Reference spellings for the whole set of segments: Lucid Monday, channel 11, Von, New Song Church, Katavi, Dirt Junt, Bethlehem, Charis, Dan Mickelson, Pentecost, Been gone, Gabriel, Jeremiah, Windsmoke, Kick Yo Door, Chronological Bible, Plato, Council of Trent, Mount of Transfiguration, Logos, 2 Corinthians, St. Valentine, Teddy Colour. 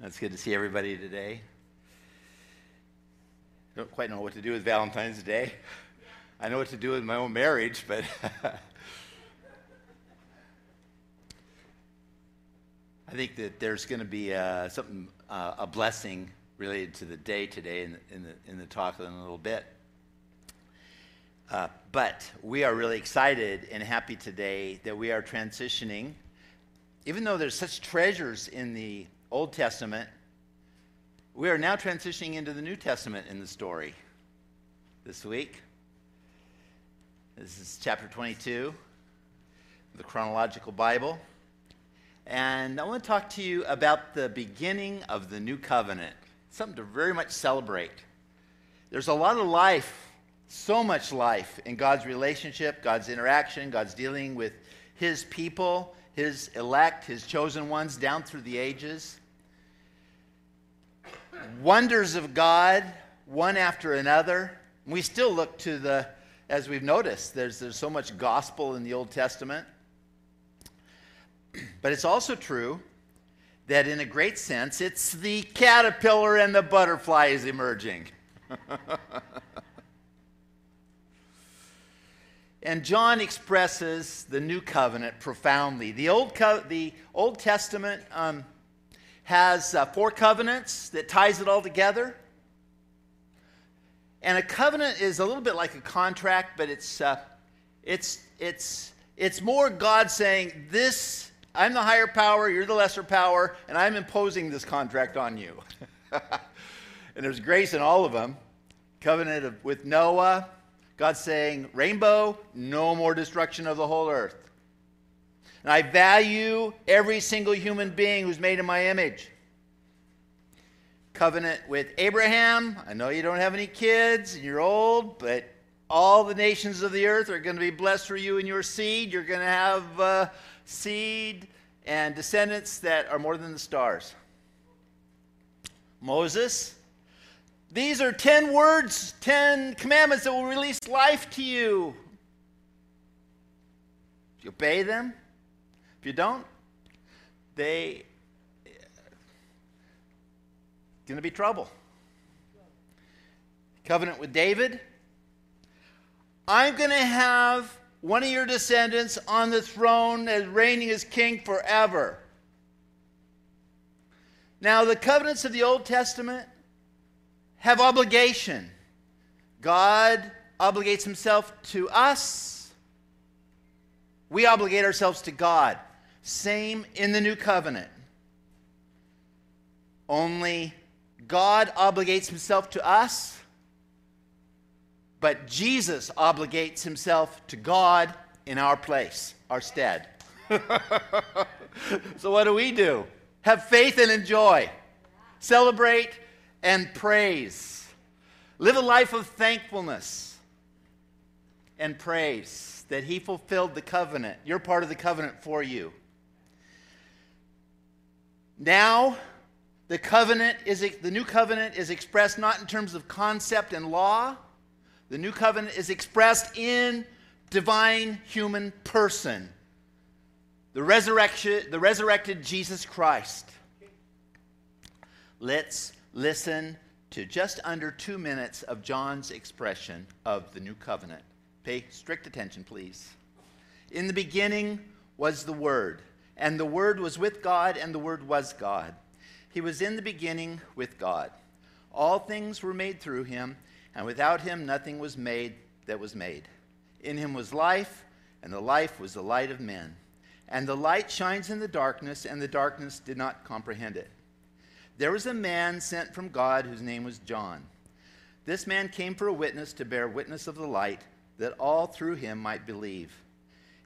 It's good to see everybody today. I don't quite know what to do with Valentine's Day. I know what to do with my own marriage, but I think that there's going to be a blessing related to the day today in the talk in a little bit. But we are really excited and happy today that we are transitioning. Even though there's such treasures in the Old Testament, we are now transitioning into the New Testament in the story this week. This is chapter 22 of the Chronological Bible. And I want to talk to you about the beginning of the New Covenant, something to very much celebrate. There's a lot of life, so much life, in God's relationship, God's interaction, God's dealing with his people, his elect, his chosen ones, down through the ages. Wonders of God, one after another. We still look to the, as we've noticed, there's so much gospel in the Old Testament. But it's also true that in a great sense, it's the caterpillar and the butterfly is emerging. And John expresses the new covenant profoundly. The Old Testament has four covenants that ties it all together. And a covenant is a little bit like a contract, but it's more God saying, "This, I'm the higher power, you're the lesser power, and I'm imposing this contract on you." And there's grace in all of them. Covenant with Noah. God's saying, rainbow, no more destruction of the whole earth. And I value every single human being who's made in my image. Covenant with Abraham. I know you don't have any kids and you're old, but all the nations of the earth are going to be blessed for you and your seed. You're going to have seed and descendants that are more than the stars. Moses. These are 10 words, 10 commandments that will release life to you. If you obey them, if you don't, they going to be trouble. Covenant with David. I'm going to have one of your descendants on the throne as reigning as king forever. Now, the covenants of the Old Testament have obligation. God obligates himself to us. We obligate ourselves to God. Same in the new covenant. Only God obligates himself to us, but Jesus obligates himself to God in our place, our stead. So what do? Have faith and enjoy. Celebrate and praise. Live a life of thankfulness and praise that he fulfilled the covenant. You're part of the covenant for you. Now, the new covenant is expressed not in terms of concept and law. The new covenant is expressed in divine human person. The resurrected Jesus Christ. Let's listen to just under 2 minutes of John's expression of the new covenant. Pay strict attention, please. In the beginning was the Word, and the Word was with God, and the Word was God. He was in the beginning with God. All things were made through him, and without him nothing was made that was made. In him was life, and the life was the light of men. And the light shines in the darkness, and the darkness did not comprehend it. There was a man sent from God whose name was John. This man came for a witness to bear witness of the light, that all through him might believe.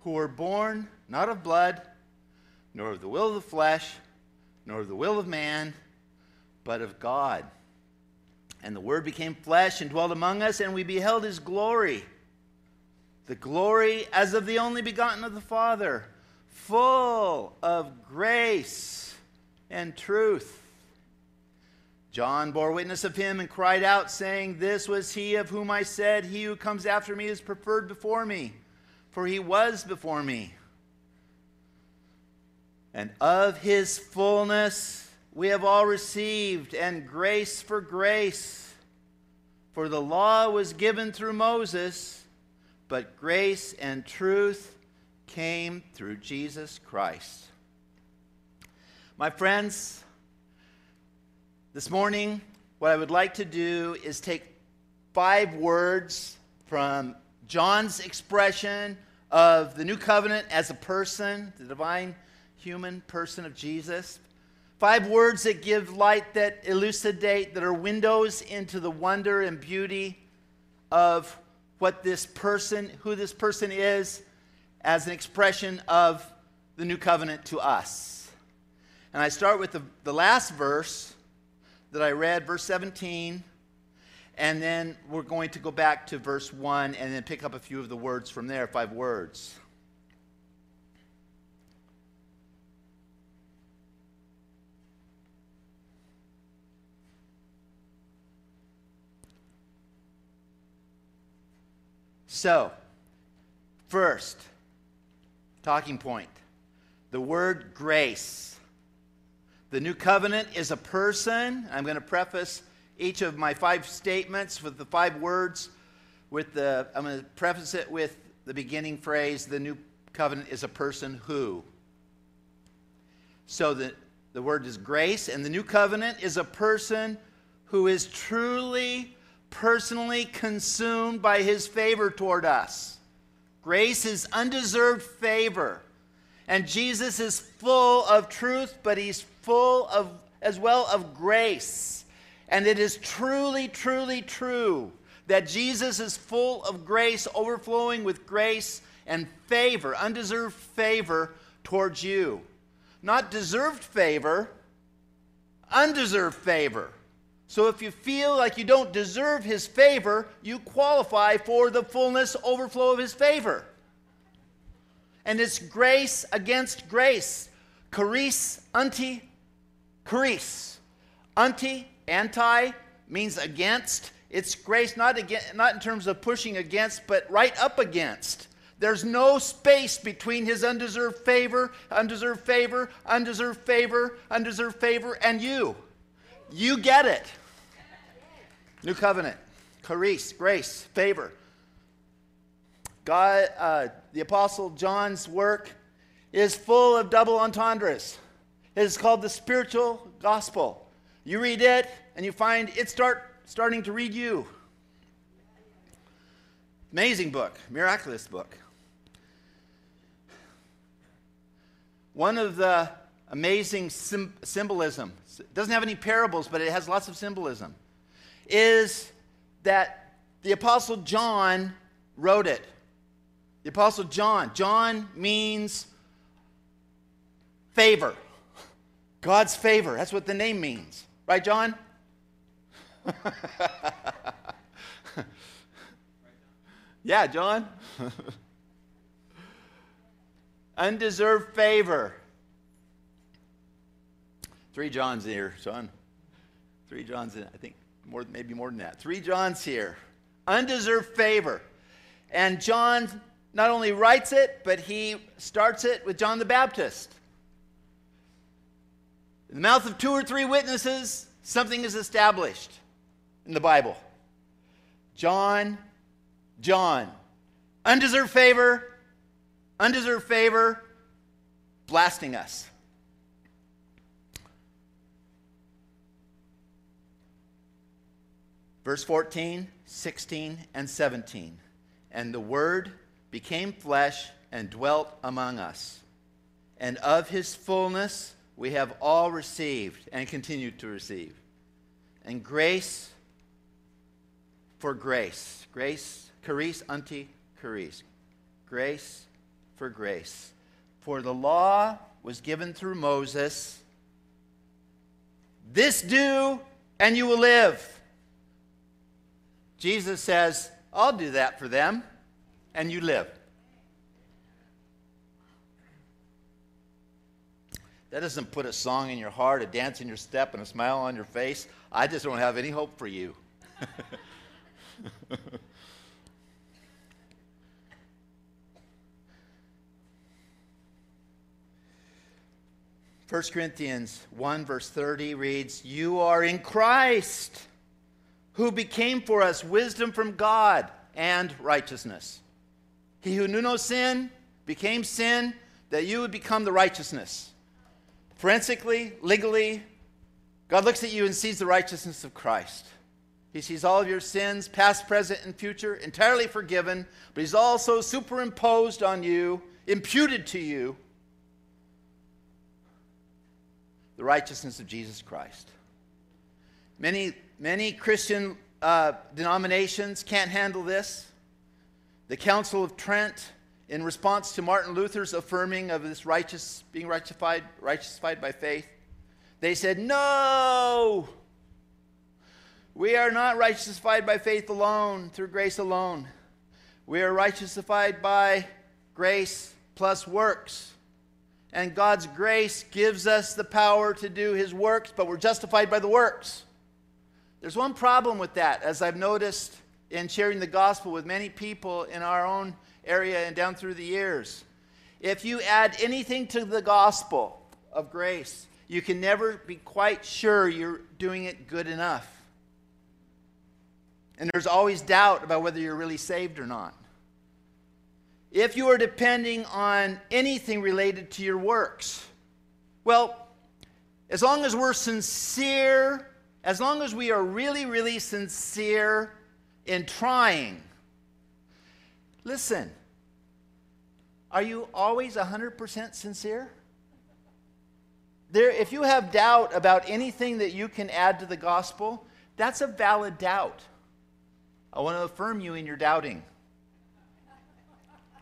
who were born not of blood, nor of the will of the flesh, nor of the will of man, but of God. And the Word became flesh and dwelt among us, and we beheld his glory, the glory as of the only begotten of the Father, full of grace and truth. John bore witness of him and cried out, saying, "This was he of whom I said, he who comes after me is preferred before me, for he was before me." And of his fullness we have all received, and grace for grace. For the law was given through Moses, but grace and truth came through Jesus Christ. My friends, this morning, what I would like to do is take 5 words from John's expression of the new covenant as a person, the divine human person of Jesus. 5 words that give light, that elucidate, that are windows into the wonder and beauty of what this person, who this person is, as an expression of the new covenant to us. And I start with the last verse that I read, verse 17, and then we're going to go back to verse 1 and then pick up a few of the words from there, 5 words. So, first, talking point, the word grace. The new covenant is a person. I'm going to preface each of my 5 statements with the 5 words. I'm going to preface it with the beginning phrase, the new covenant is a person who. So the word is grace, and the new covenant is a person who is truly, personally consumed by his favor toward us. Grace is undeserved favor. And Jesus is full of truth, but he's full of, as well, of grace. And it is truly, truly true that Jesus is full of grace, overflowing with grace and favor, undeserved favor towards you. Not deserved favor, undeserved favor. So if you feel like you don't deserve his favor, you qualify for the fullness, overflow of his favor. And it's grace against grace. Charis, anti, charis. Anti, anti, means against. It's grace not in terms of pushing against, but right up against. There's no space between his undeserved favor, undeserved favor, undeserved favor, undeserved favor, and you. You get it. New covenant. Charis, grace, favor. God, the Apostle John's work is full of double entendres. It is called the spiritual gospel. You read it, and you find it starting to read you. Amazing book, miraculous book. One of the amazing symbolism, it doesn't have any parables, but it has lots of symbolism, is that the Apostle John wrote it. The Apostle John. John means favor. God's favor. That's what the name means. Right, John? Yeah, John. Undeserved favor. 3 Johns here, John. 3 Johns, I think, maybe more than that. 3 Johns here. Undeserved favor. And John not only writes it, but he starts it with John the Baptist. In the mouth of 2 or 3 witnesses, something is established in the Bible. John. Undeserved favor, blasting us. Verse 14, 16, and 17. And the Word became flesh and dwelt among us. And of his fullness we have all received and continue to receive. And grace for grace. Grace, charis, anti, charis. Grace for grace. For the law was given through Moses. This do, and you will live. Jesus says, I'll do that for them, and you live. That doesn't put a song in your heart, a dance in your step, and a smile on your face. I just don't have any hope for you. First Corinthians 1 verse 30 reads, you are in Christ, who became for us wisdom from God and righteousness. He who knew no sin became sin, that you would become the righteousness. Forensically, legally, God looks at you and sees the righteousness of Christ. He sees all of your sins, past, present, and future, entirely forgiven, but he's also superimposed on you, imputed to you, the righteousness of Jesus Christ. Many Christian denominations can't handle this. The Council of Trent, in response to Martin Luther's affirming of this being righteousified by faith, they said, no! We are not righteousified by faith alone, through grace alone. We are righteousified by grace plus works. And God's grace gives us the power to do his works, but we're justified by the works. There's one problem with that, as I've noticed in sharing the gospel with many people in our own area and down through the years. If you add anything to the gospel of grace, you can never be quite sure you're doing it good enough. And there's always doubt about whether you're really saved or not. If you are depending on anything related to your works, well, as long as we're sincere, as long as we are really, really sincere in trying, listen, are you always 100% sincere? If you have doubt about anything that you can add to the gospel, that's a valid doubt. I want to affirm you in your doubting.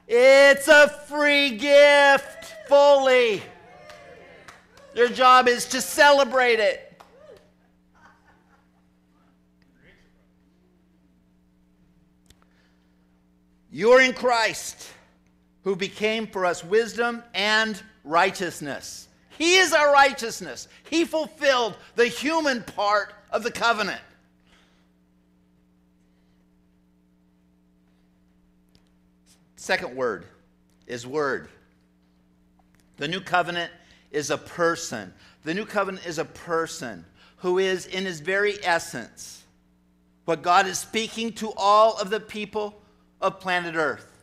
It's a free gift, fully. Your job is to celebrate it. You're in Christ, who became for us wisdom and righteousness. He is our righteousness. He fulfilled the human part of the covenant. Second word is word. The new covenant is a person. The new covenant is a person who is in his very essence what God is speaking to all of the people of planet Earth.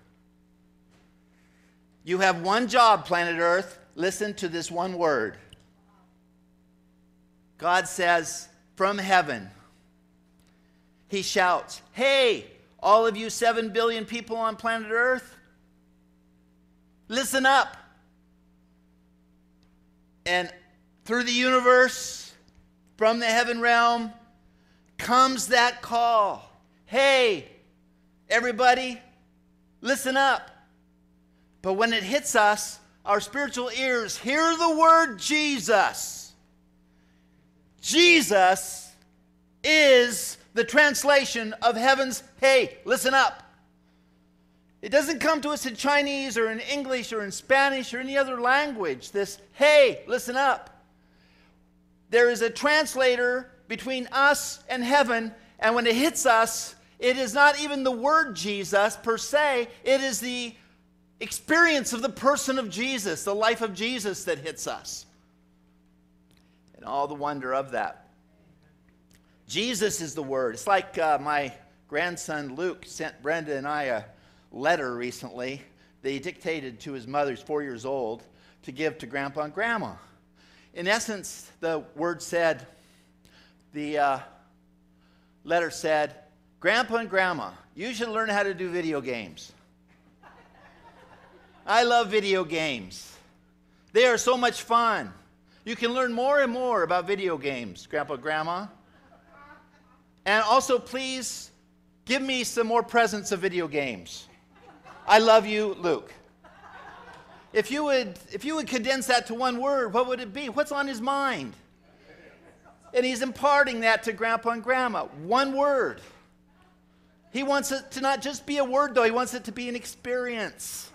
You have one job, planet Earth. Listen to this one word. God says from heaven, he shouts, hey, all of you 7 billion people on planet Earth, listen up. And through the universe, from the heaven realm, comes that call. Hey, everybody, listen up. But when it hits us, our spiritual ears hear the word Jesus. Jesus is the translation of heaven's, hey, listen up. It doesn't come to us in Chinese or in English or in Spanish or any other language, this, hey, listen up. There is a translator between us and heaven, and when it hits us, it is not even the word Jesus per se. It is the experience of the person of Jesus, the life of Jesus that hits us. And all the wonder of that. Jesus is the word. It's like my grandson Luke sent Brenda and I a letter recently that he dictated to his mother, he's 4 years old, to give to Grandpa and Grandma. In essence, the word said, the letter said, Grandpa and Grandma, you should learn how to do video games. I love video games. They are so much fun. You can learn more and more about video games, Grandpa and Grandma. And also, please, give me some more presents of video games. I love you, Luke. If you would condense that to one word, what would it be? What's on his mind? And he's imparting that to Grandpa and Grandma. One word. He wants it to not just be a word, though. He wants it to be an experience.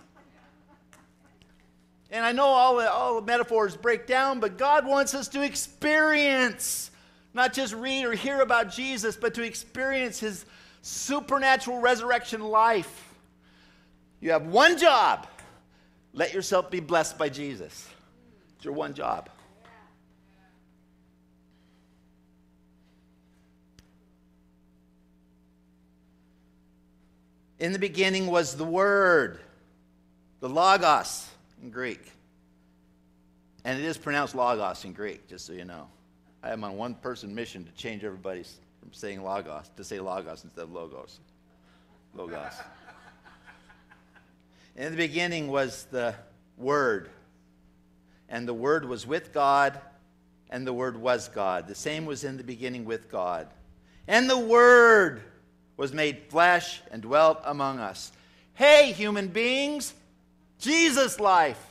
And I know all the metaphors break down, but God wants us to experience, not just read or hear about Jesus, but to experience his supernatural resurrection life. You have one job. Let yourself be blessed by Jesus. It's your one job. In the beginning was the Word, the Logos in Greek. And it is pronounced Logos in Greek, just so you know. I am on one-person mission to change everybody from saying Logos to say Logos instead of Logos. Logos. In the beginning was the Word, and the Word was with God, and the Word was God. The same was in the beginning with God. And the Word was made flesh and dwelt among us. Hey, human beings, Jesus' life.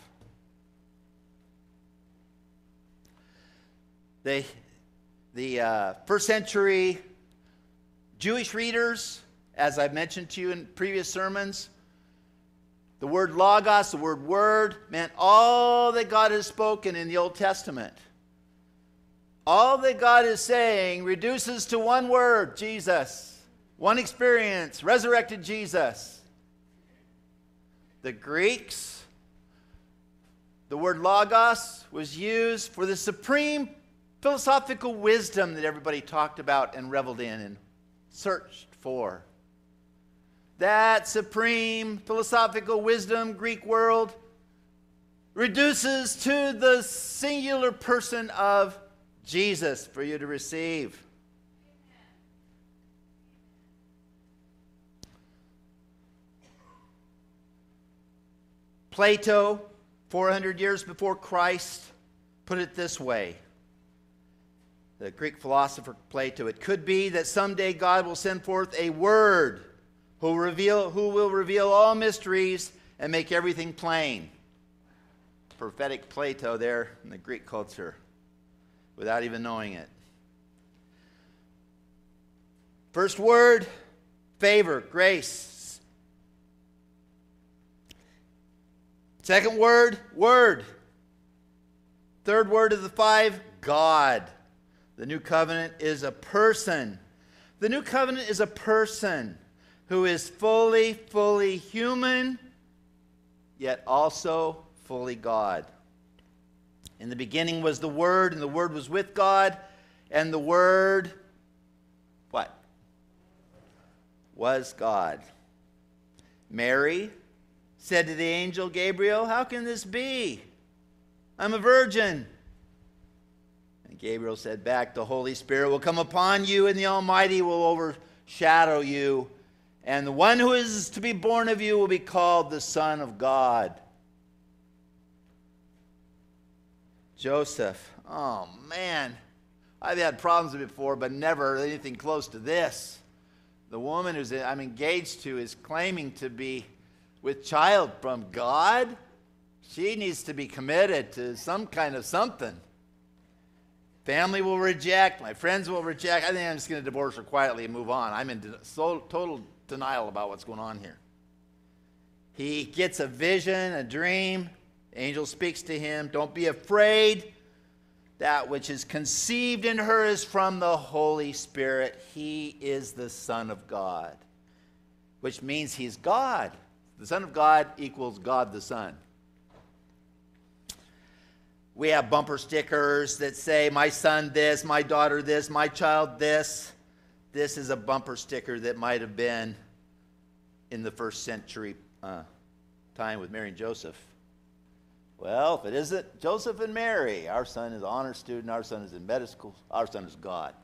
The first century Jewish readers, as I've mentioned to you in previous sermons, the word logos, the word word, meant all that God has spoken in the Old Testament. All that God is saying reduces to one word, Jesus. One experience, resurrected Jesus. The Greeks, the word logos was used for the supreme philosophical wisdom that everybody talked about and reveled in and searched for. That supreme philosophical wisdom, Greek world, reduces to the singular person of Jesus for you to receive. Plato, 400 years before Christ, put it this way. The Greek philosopher Plato, it could be that someday God will send forth a word who will reveal all mysteries and make everything plain. Prophetic Plato there in the Greek culture, without even knowing it. First word, favor, grace. Second word, word. Third word of the five, God. The new covenant is a person. The new covenant is a person who is fully, fully human, yet also fully God. In the beginning was the Word, and the Word was with God, and the Word, what? Was God. Mary said to the angel Gabriel, "How can this be? I'm a virgin." And Gabriel said back, "The Holy Spirit will come upon you, and the Almighty will overshadow you, and the one who is to be born of you will be called the Son of God." Joseph, oh man, I've had problems before, but never anything close to this. The woman who I'm engaged to is claiming to be with child from God. She needs to be committed to some kind of something. Family will reject. My friends will reject. I think I'm just going to divorce her quietly and move on. I'm in total denial about what's going on here. He gets a vision, a dream. The angel speaks to him. Don't be afraid. That which is conceived in her is from the Holy Spirit. He is the Son of God, which means he's God. The Son of God equals God the Son. We have bumper stickers that say, "My son this, my daughter this, my child this." This is a bumper sticker that might have been in the first century time with Mary and Joseph. Well, if it isn't Joseph and Mary, our son is an honor student, our son is in medical school, our son is God.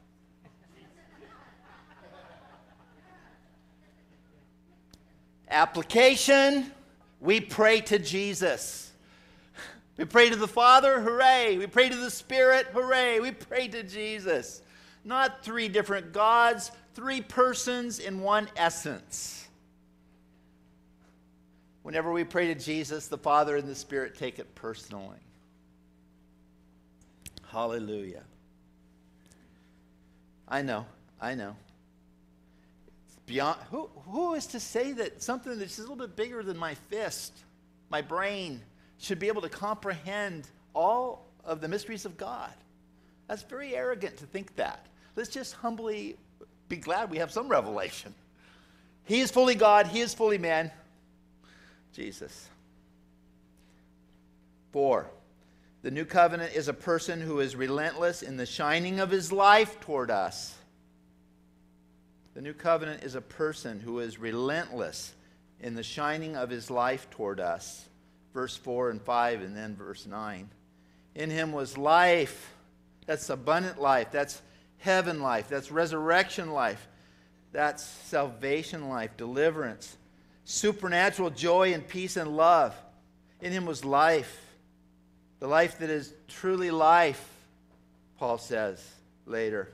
Application, we pray to Jesus. We pray to the Father, hooray. We pray to the Spirit, hooray. We pray to Jesus. Not three different gods, three persons in one essence. Whenever we pray to Jesus, the Father and the Spirit take it personally. Hallelujah. I know. It's beyond, who is to say that something that's a little bit bigger than my fist, my brain, should be able to comprehend all of the mysteries of God? That's very arrogant to think that. Let's just humbly be glad we have some revelation. He is fully God. He is fully man. Jesus. 4, the new covenant is a person who is relentless in the shining of his life toward us. The new covenant is a person who is relentless in the shining of his life toward us. Verse 4 and 5 and then verse 9. In him was life. That's abundant life. That's heaven life. That's resurrection life. That's salvation life, deliverance, supernatural joy and peace and love. In him was life, the life that is truly life, Paul says later.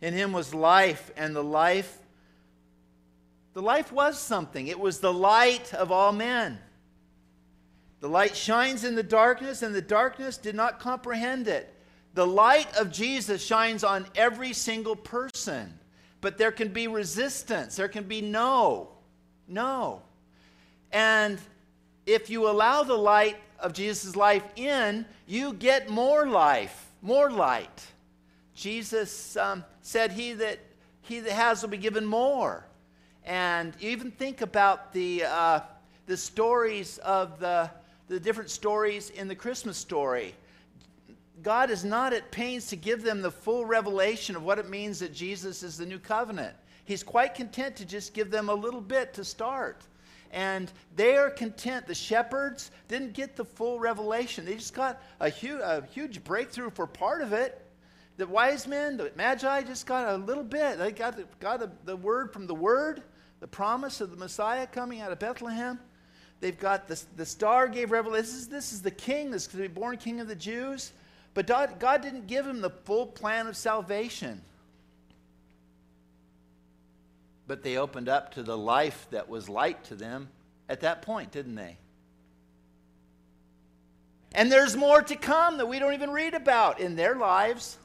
In him was life, and the life was something. It was the light of all men. The light shines in the darkness, and the darkness did not comprehend it. The light of Jesus shines on every single person. But there can be resistance. There can be no. And if you allow the light of Jesus' life in, you get more life, more light. Jesus said, "He that has will be given more." And you even think about the stories of the different stories in the Christmas story. God is not at pains to give them the full revelation of what it means that Jesus is the new covenant. He's quite content to just give them a little bit to start. And they are content. The shepherds didn't get the full revelation. They just got a huge breakthrough for part of it. The wise men, the magi, just got a little bit. They got the word from the Word, the promise of the Messiah coming out of Bethlehem. They've got the star gave revelation. This is the king. This is going to be born king of the Jews. But God didn't give him the full plan of salvation. But they opened up to the life that was light to them at that point, didn't they? And there's more to come that we don't even read about in their lives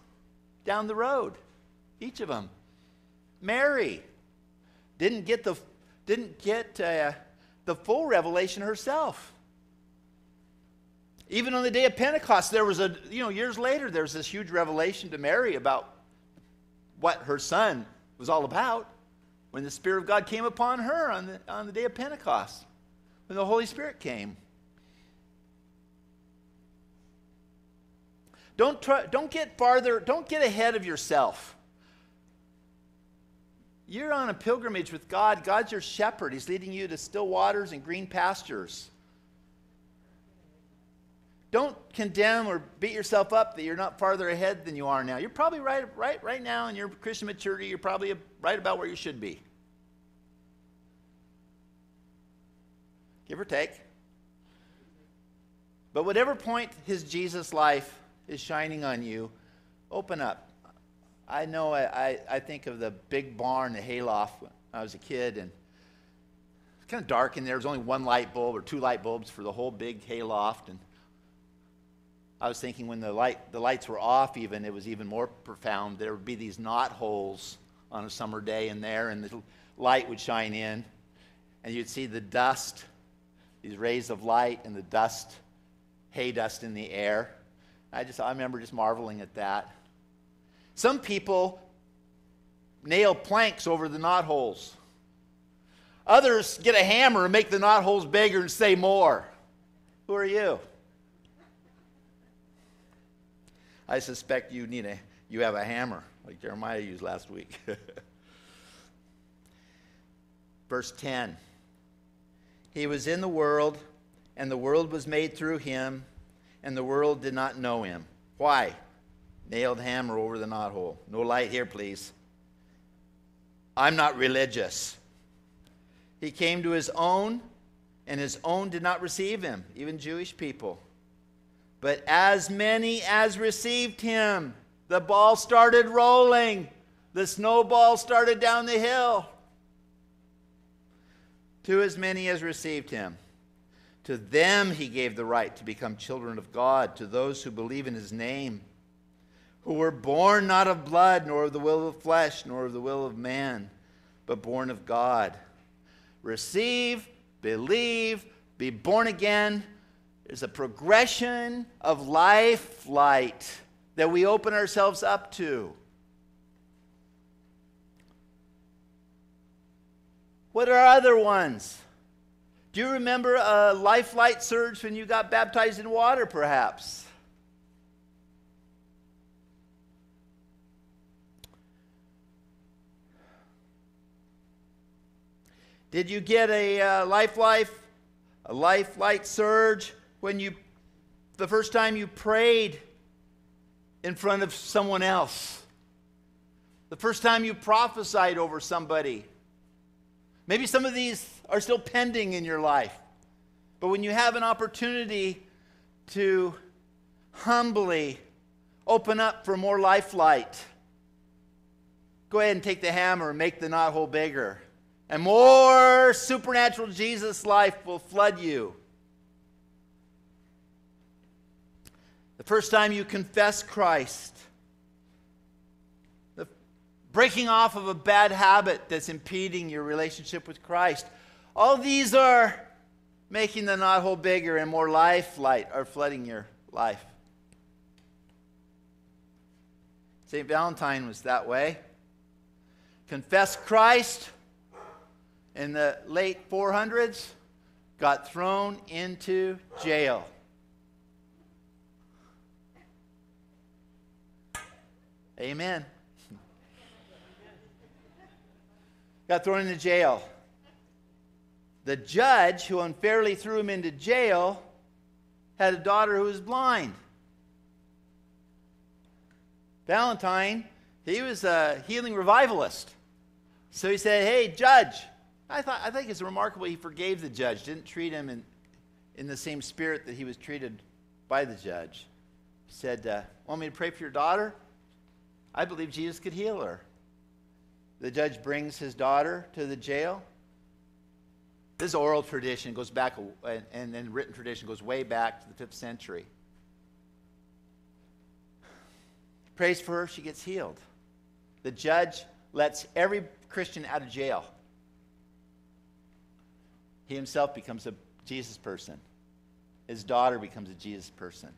down the road. Each of them. Mary didn't get the full revelation herself. Even on the day of Pentecost, there was years later, there was this huge revelation to Mary about what her son was all about when the Spirit of God came upon her on the day of Pentecost, when the Holy Spirit came. Don't get ahead of yourself. You're on a pilgrimage with God. God's your shepherd. He's leading you to still waters and green pastures. Don't condemn or beat yourself up that you're not farther ahead than you are now. You're probably right now in your Christian maturity, you're probably right about where you should be. Give or take. But whatever point his Jesus life is shining on you, open up. I know I think of the big barn, the hayloft, when I was a kid, and it's kind of dark in there. There's only one light bulb or 2 light bulbs for the whole big hayloft, and I was thinking when the lights were off even, it was even more profound. There would be these knot holes on a summer day in there, and the light would shine in, and you'd see the dust, these rays of light, and the dust, hay dust in the air. I remember just marveling at that. Some people nail planks over the knot holes. Others get a hammer and make the knot holes bigger and say more. Who are you? I suspect you have a hammer, like Jeremiah used last week. Verse 10. He was in the world, and the world was made through him, and the world did not know him. Why? Nailed hammer over the knothole. No light here, please. I'm not religious. He came to his own, and his own did not receive him, even Jewish people. But as many as received him, the ball started rolling. The snowball started down the hill. To as many as received him, to them he gave the right to become children of God, to those who believe in his name, who were born not of blood, nor of the will of flesh, nor of the will of man, but born of God. Receive, believe, be born again. There's a progression of life light that we open ourselves up to. What are other ones? Do you remember a life light surge when you got baptized in water, perhaps? Did you get a life light surge when the first time you prayed in front of someone else? The first time you prophesied over somebody? Maybe some of these are still pending in your life. But when you have an opportunity to humbly open up for more life light, go ahead and take the hammer and make the knothole bigger. And more supernatural Jesus life will flood you. The first time you confess Christ, the breaking off of a bad habit that's impeding your relationship with Christ. All these are making the knothole bigger, and more life light are flooding your life. St. Valentine was that way. Confessed Christ in the late 400s, got thrown into jail. Amen. Got thrown into jail. The judge who unfairly threw him into jail had a daughter who was blind. Valentine, he was a healing revivalist. So he said, "Hey, judge." I think it's remarkable he forgave the judge, didn't treat him in the same spirit that he was treated by the judge. He said, "Want me to pray for your daughter? I believe Jesus could heal her." The judge brings his daughter to the jail. This oral tradition goes back, and then written tradition goes way back to the 5th century. Prays for her, she gets healed. The judge lets every Christian out of jail. He himself becomes a Jesus person. His daughter becomes a Jesus person.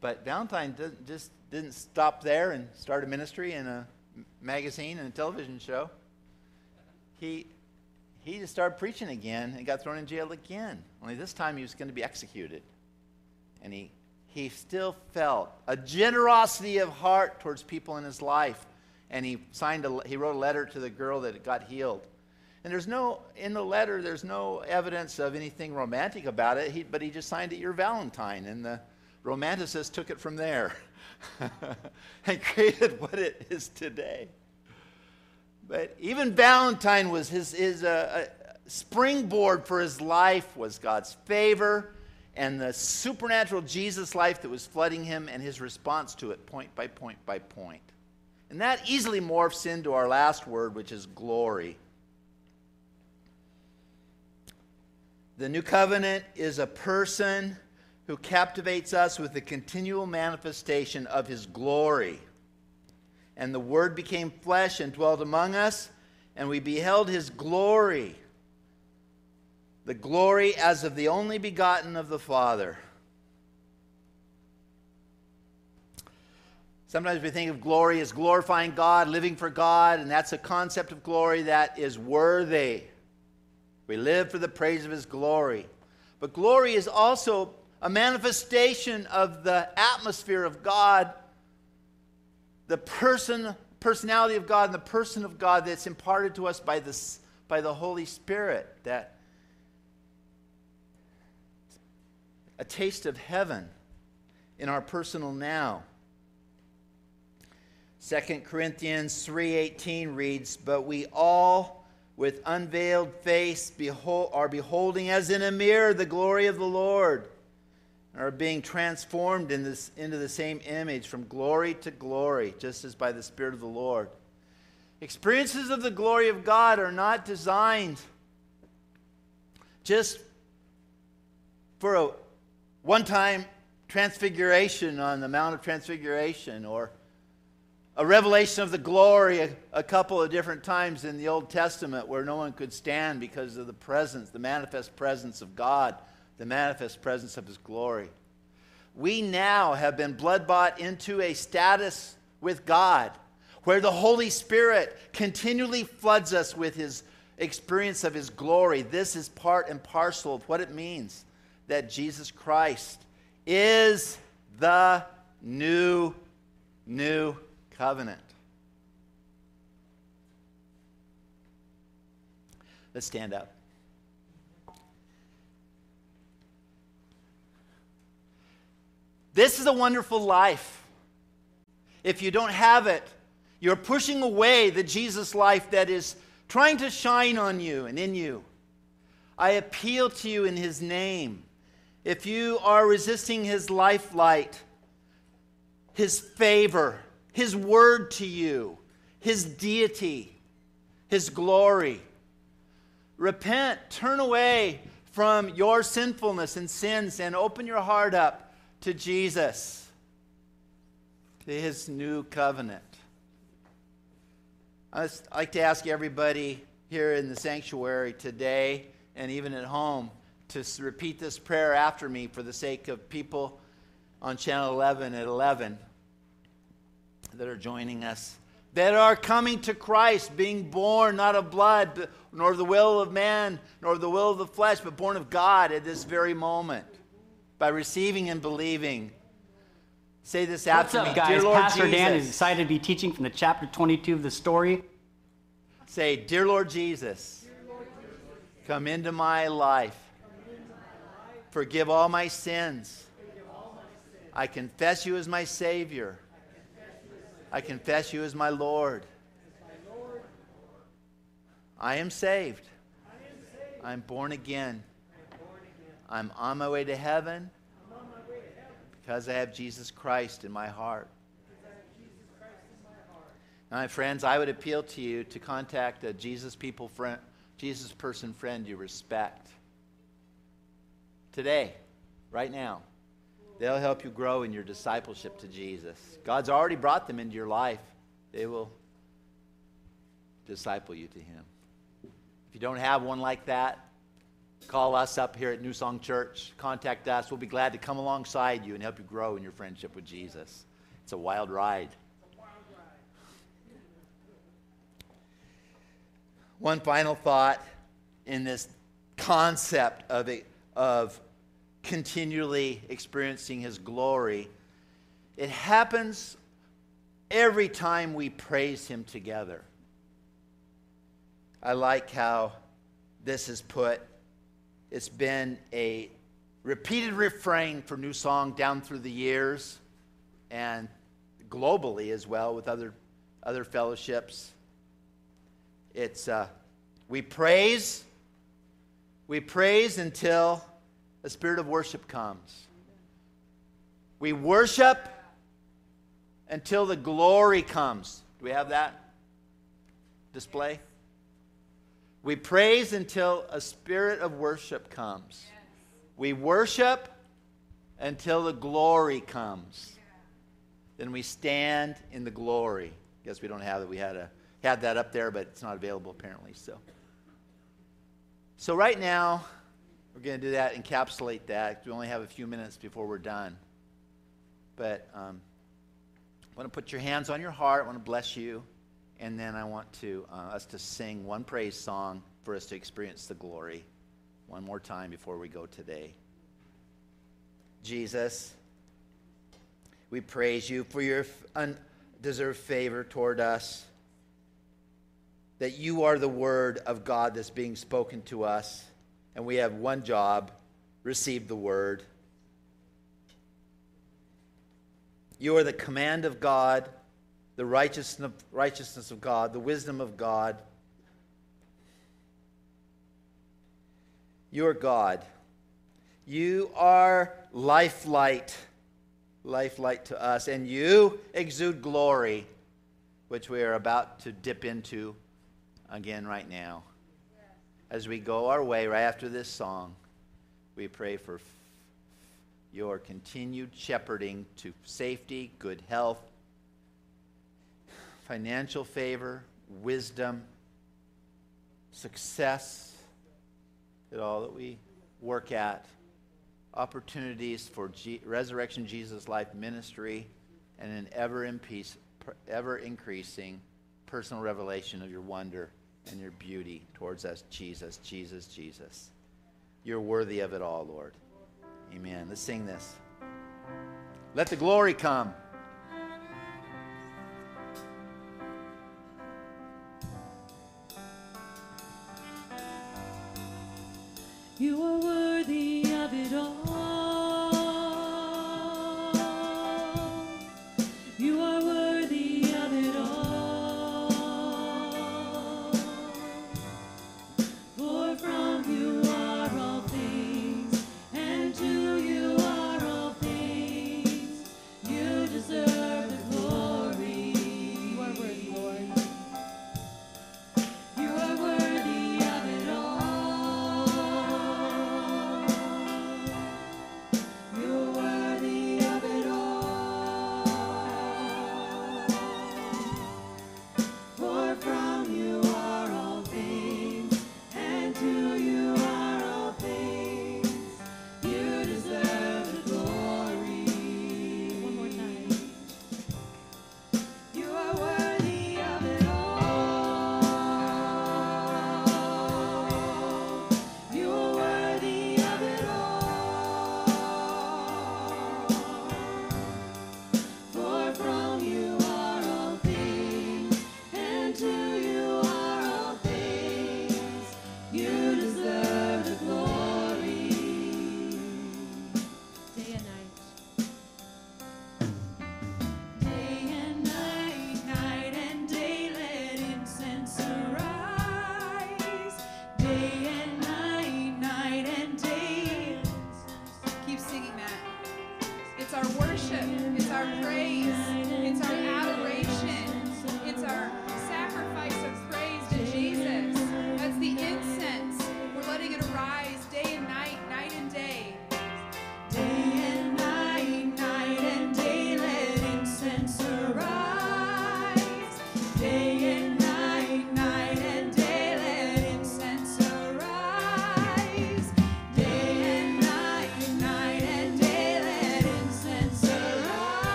But Valentine just didn't stop there and start a ministry and a magazine and a television show. He just started preaching again and got thrown in jail again. Only this time he was going to be executed. And he still felt a generosity of heart towards people in his life. And he wrote a letter to the girl that got healed. And in the letter, there's no evidence of anything romantic about it, but he just signed it, "Your Valentine," and the romanticists took it from there and created what it is today. But even Valentine was his springboard for his life was God's favor and the supernatural Jesus life that was flooding him and his response to it point by point by point. And that easily morphs into our last word, which is glory. The new covenant is a person who captivates us with the continual manifestation of his glory. And the Word became flesh and dwelt among us, and we beheld his glory, the glory as of the only begotten of the Father. Sometimes we think of glory as glorifying God, living for God, and that's a concept of glory that is worthy. We live for the praise of his glory. But glory is also a manifestation of the atmosphere of God, the personality of God, and the person of God that's imparted to us by the Holy Spirit. That a taste of heaven in our personal now. 2 Corinthians 3:18 reads, "But we all with unveiled face are beholding as in a mirror the glory of the Lord, and are being transformed into the same image from glory to glory, just as by the Spirit of the Lord." Experiences of the glory of God are not designed just for a one-time transfiguration on the Mount of Transfiguration, or a revelation of the glory a couple of different times in the Old Testament where no one could stand because of the presence, the manifest presence of God, the manifest presence of His glory. We now have been blood-bought into a status with God where the Holy Spirit continually floods us with His experience of His glory. This is part and parcel of what it means that Jesus Christ is the new covenant. Let's stand up. This is a wonderful life. If you don't have it, you're pushing away the Jesus life that is trying to shine on you and in you. I appeal to you in His name. If you are resisting His life light, His favor, His word to you, His deity, His glory, repent, turn away from your sinfulness and sins, and open your heart up to Jesus, to His new covenant. I'd like to ask everybody here in the sanctuary today, and even at home, to repeat this prayer after me for the sake of people on channel 11 at 11. That are joining us, that are coming to Christ, being born not of blood, nor the will of man, nor the will of the flesh, but born of God at this very moment by receiving and believing. Say this after me, guys. Dear Lord Pastor Jesus. Dan is excited to be teaching from the chapter 22 of the story. Say, Dear Lord Jesus, come into my life. Forgive all my sins. I confess you as my Savior. I confess you as my Lord. I am saved. I'm born again. I'm on my way to heaven because I have Jesus Christ in my heart. Now, my friends, I would appeal to you to contact a Jesus person friend you respect today, right now. They'll help you grow in your discipleship to Jesus. God's already brought them into your life. They will disciple you to Him. If you don't have one like that, call us up here at New Song Church. Contact us. We'll be glad to come alongside you and help you grow in your friendship with Jesus. It's a wild ride. One final thought in this concept of continually experiencing His glory. It happens every time we praise Him together. I like how this is put. It's been a repeated refrain for New Song down through the years and globally as well with other fellowships. It's we praise until a spirit of worship comes. We worship until the glory comes. Do we have that display? We praise until a spirit of worship comes. Yes. We worship until the glory comes. Yeah. Then we stand in the glory. I guess we don't have that. We had that up there, but it's not available apparently. So right now, we're going to do that, encapsulate that. We only have a few minutes before we're done. But I want to put your hands on your heart. I want to bless you. And then I want to us to sing one praise song for us to experience the glory one more time before we go today. Jesus, we praise you for your undeserved favor toward us, that you are the word of God that's being spoken to us. And we have one job, receive the word. You are the command of God, the righteousness of God, the wisdom of God. You are God. You are life light to us. And you exude glory, which we are about to dip into again right now. As we go our way right after this song, we pray for your continued shepherding to safety, good health, financial favor, wisdom, success at all that we work at, opportunities for Resurrection Jesus Life ministry, and an ever-increasing personal revelation of your wonder and your beauty towards us, Jesus, Jesus, Jesus. You're worthy of it all, Lord. Amen. Let's sing this. Let the glory come. You are worthy of it all. You are worthy of it all. For from you are all things, and to you are all things. You deserve the glory.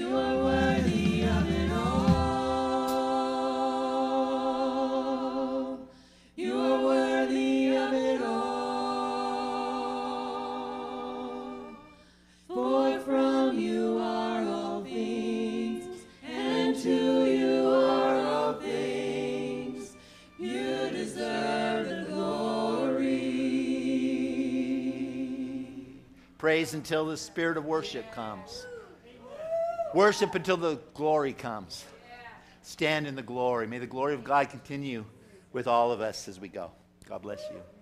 You are worthy, Lord. Praise until the spirit of worship comes. Worship until the glory comes. Stand in the glory. May the glory of God continue with all of us as we go. God bless you.